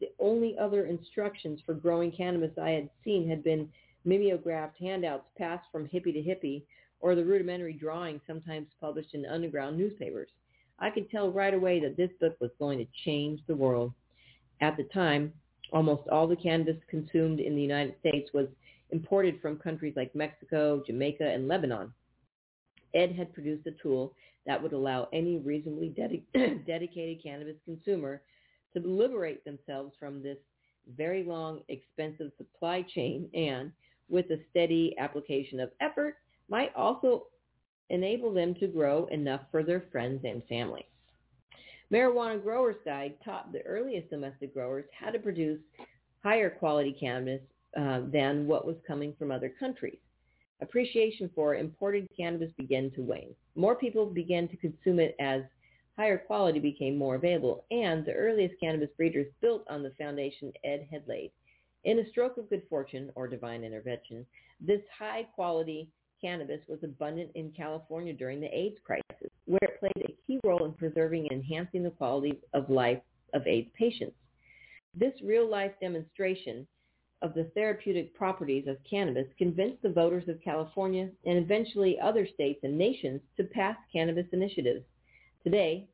The only other instructions for growing cannabis I had seen had been mimeographed handouts passed from hippie to hippie, or the rudimentary drawings sometimes published in underground newspapers. I could tell right away that this book was going to change the world. At the time, almost all the cannabis consumed in the United States was imported from countries like Mexico, Jamaica, and Lebanon. Ed had produced a tool that would allow any reasonably ded- dedicated cannabis consumer to liberate themselves from this very long, expensive supply chain, and with a steady application of effort, might also enable them to grow enough for their friends and family. Marijuana Grower's Guide taught the earliest domestic growers how to produce higher quality cannabis uh, than what was coming from other countries. Appreciation for imported cannabis began to wane. More people began to consume it as higher quality became more available, and the earliest cannabis breeders built on the foundation Ed had laid. In a stroke of good fortune, or divine intervention, this high-quality cannabis was abundant in California during the AIDS crisis, where it played a key role in preserving and enhancing the quality of life of AIDS patients. This real-life demonstration of the therapeutic properties of cannabis convinced the voters of California and eventually other states and nations to pass cannabis initiatives. Today,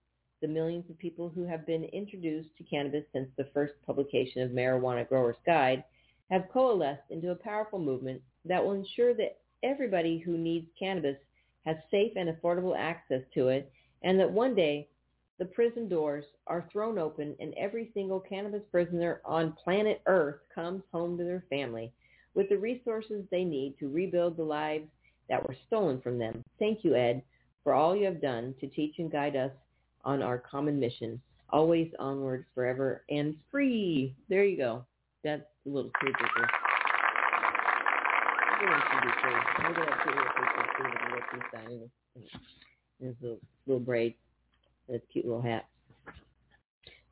the millions of people who have been introduced to cannabis since the first publication of Marijuana Grower's Guide have coalesced into a powerful movement that will ensure that everybody who needs cannabis has safe and affordable access to it, and that one day the prison doors are thrown open and every single cannabis prisoner on planet Earth comes home to their family with the resources they need to rebuild the lives that were stolen from them. Thank you, Ed, for all you have done to teach and guide us on our common mission. Always onward, forever, and free. There you go. That's a little too big. Everyone should be free. Look at that cute little picture of Steven Lichtenstein in his little, little braid and his cute little hat.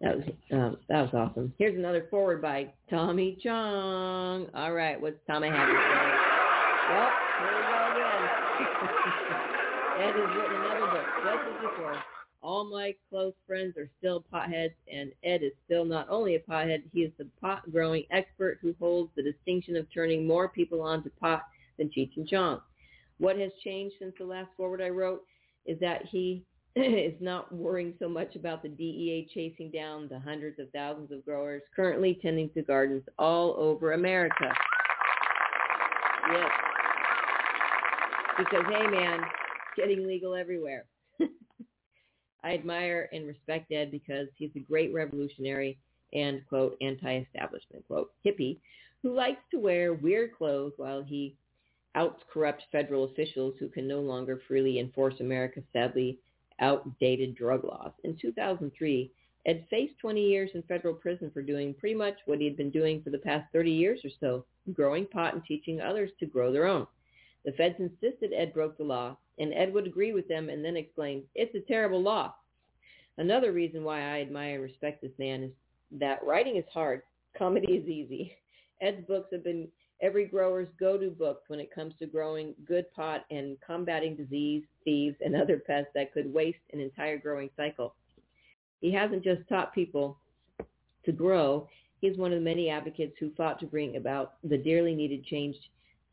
That was, um, that was awesome. Here's another forward by Tommy Chong. All right, what's Tommy have to say? Well, here we go again. Ed has written another book, just as before. All my close friends are still potheads, and Ed is still not only a pothead, he is the pot-growing expert who holds the distinction of turning more people on to pot than Cheech and Chong. What has changed since the last forward I wrote is that he is not worrying so much about the D E A chasing down the hundreds of thousands of growers currently tending to gardens all over America. Yes. Because, hey, man, getting legal everywhere. I admire and respect Ed because he's a great revolutionary and, quote, anti-establishment, quote, hippie who likes to wear weird clothes while he outs corrupt federal officials who can no longer freely enforce America's sadly outdated drug laws. In two thousand three, Ed faced twenty years in federal prison for doing pretty much what he had been doing for the past thirty years or so, growing pot and teaching others to grow their own. The feds insisted Ed broke the law, and Ed would agree with them and then exclaim, "It's a terrible law." Another reason why I admire and respect this man is that writing is hard. Comedy is easy. Ed's books have been every grower's go-to book when it comes to growing good pot and combating disease, thieves, and other pests that could waste an entire growing cycle. He hasn't just taught people to grow. He's one of the many advocates who fought to bring about the dearly needed change,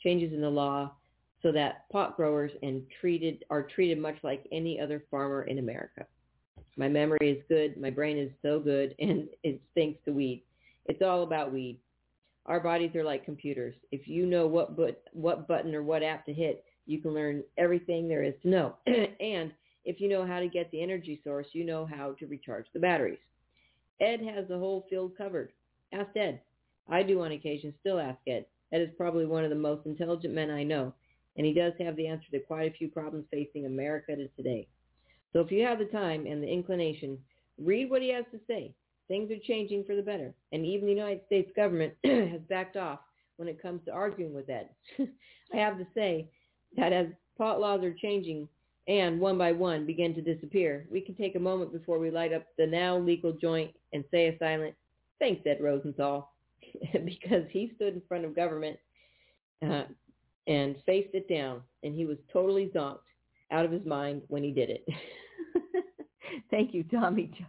changes in the law, so that pot growers and treated are treated much like any other farmer in America. My memory is good. My brain is so good, and it's thanks to weed. It's all about weed. Our bodies are like computers. If you know what but, what button or what app to hit, you can learn everything there is to know. And if you know how to get the energy source, you know how to recharge the batteries. Ed has the whole field covered. Ask Ed. I do on occasion still ask Ed. Ed is probably one of the most intelligent men I know, and he does have the answer to quite a few problems facing America today. So if you have the time and the inclination, read what he has to say. Things are changing for the better, and even the United States government has backed off when it comes to arguing with Ed. I have to say that as pot laws are changing and one by one begin to disappear, we can take a moment before we light up the now legal joint and say a silent Thanks, Ed Rosenthal, because he stood in front of government uh, and faced it down, and he was totally zonked out of his mind when he did it. Thank you, Tommy Chong.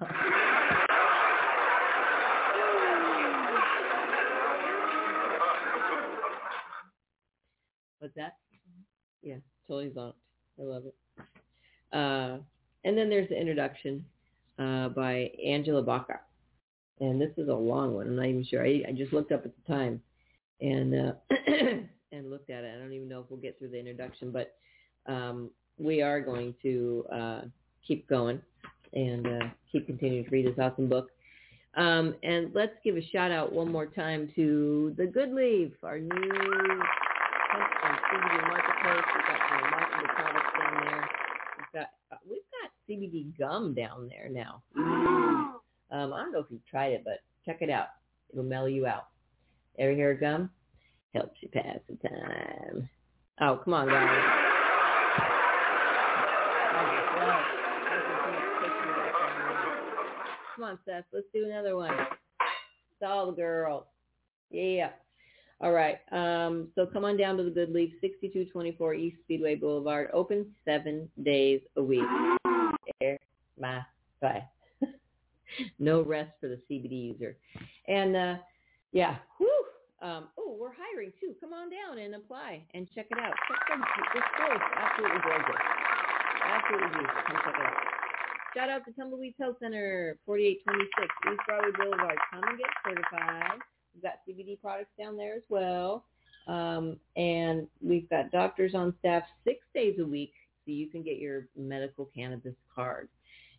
What's that? Yeah, totally zonked. I love it. Uh, and then there's the introduction uh, by Angela Baca. And this is a long one. I'm not even sure. I, I just looked up at the time and uh, and looked at it. I don't even know if we'll get through the introduction, but um, we are going to uh, keep going and uh, keep continuing to read this awesome book. Um, and let's give a shout out one more time to The Good Leaf, our new C B D marketplace. We've got some remarkable products down there. We've got, uh, we've got C B D gum down there now. Mm. Um, I don't know if you've tried it, but check it out. It'll mellow you out. Ever hear of gum? Helps you pass the time. Oh, come on, guys. Come on, Seth. Let's do another one. It's all the girls. Yeah. All right. Um, so come on down to the Good Leaf, sixty-two twenty-four East Speedway Boulevard, open seven days a week. There, my bye. No rest for the C B D user. And, uh, yeah, whew. Um, oh, we're hiring, too. Come on down and apply and check it out. Check this place. Absolutely gorgeous. Absolutely gorgeous. Come check it out. Shout out to Tumbleweeds Health Center, forty-eight twenty-six East Broadway Boulevard. Come and get certified. We've got C B D products down there as well. Um, and we've got doctors on staff six days a week, so you can get your medical cannabis card.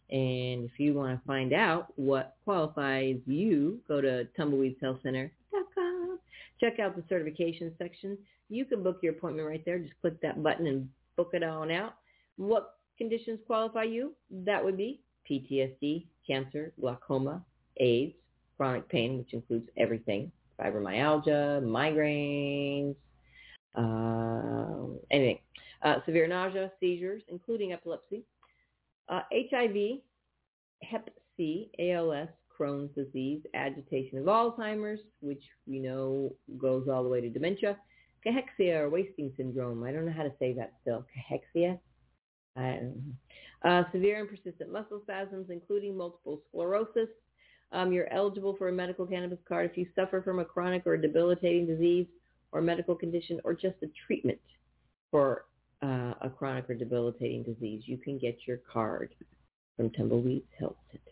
And if you want to find out what qualifies you, go to tumbleweeds health center dot com. Check out the certification section. You can book your appointment right there. Just click that button and book it on out. What conditions qualify you? That would be P T S D, cancer, glaucoma, AIDS, chronic pain, which includes everything, fibromyalgia, migraines, uh, anything, uh, severe nausea, seizures, including epilepsy. Uh, H I V, Hep C, A L S, Crohn's disease, agitation of Alzheimer's, which we know goes all the way to dementia, cachexia or wasting syndrome. I don't know how to say that still. Cachexia? I don't know. Uh, severe and persistent muscle spasms, including multiple sclerosis. Um, you're eligible for a medical cannabis card if you suffer from a chronic or debilitating disease or medical condition or just a treatment for Uh, a chronic or debilitating disease. You can get your card from Tumbleweeds Health Center.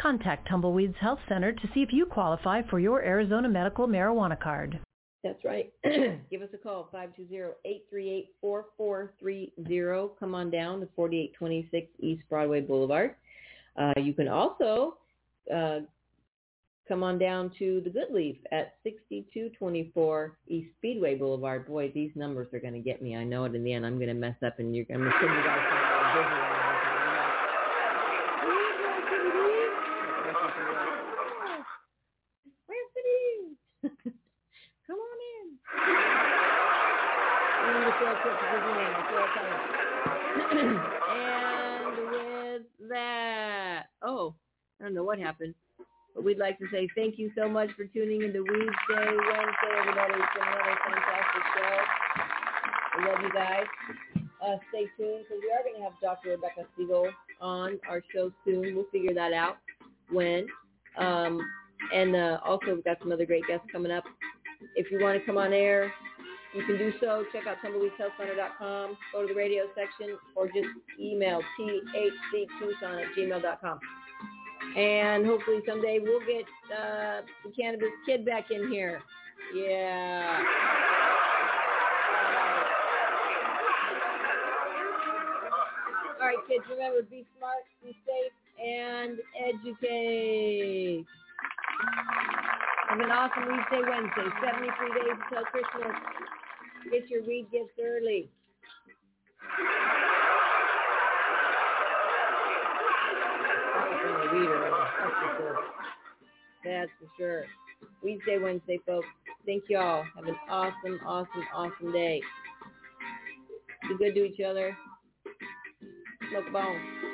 Contact Tumbleweeds Health Center to see if you qualify for your Arizona medical marijuana card. That's right. Give us a call, five two zero, eight three eight, four four three zero. Come on down to forty-eight twenty-six East Broadway Boulevard. Uh, you can also uh, come on down to the Good Leaf at sixty-two twenty-four East Speedway Boulevard. Boy, these numbers are going to get me. I know it. In the end, I'm going to mess up, and you're going to send you guys some of the visual. Where's the Come on in. We need a field trip to Disneyland. I feel like I And with that, oh, I don't know what happened, but we'd like to say thank you so much for tuning in to Weedsday Wednesday, everybody. It's been another fantastic show. I love you guys. Uh, stay tuned, because we are going to have Doctor Rebecca Siegel on our show soon. We'll figure that out when. Um, and uh, also, we've got some other great guests coming up. If you want to come on air, you can do so. Check out tumbleweeds health center dot com. Go to the radio section or just email t h c tucson at gmail dot com. And hopefully someday we'll get uh, the Cannabis Kid back in here. Yeah. Uh, all right, kids, remember, be smart, be safe, and educate. Have an awesome Weedsday Wednesday, seventy-three days until Christmas. Get your weed gifts early. That's for sure. Weedsday Wednesday, folks. Thank y'all. Have an awesome, awesome, awesome day. Be good to each other. Smoke bones.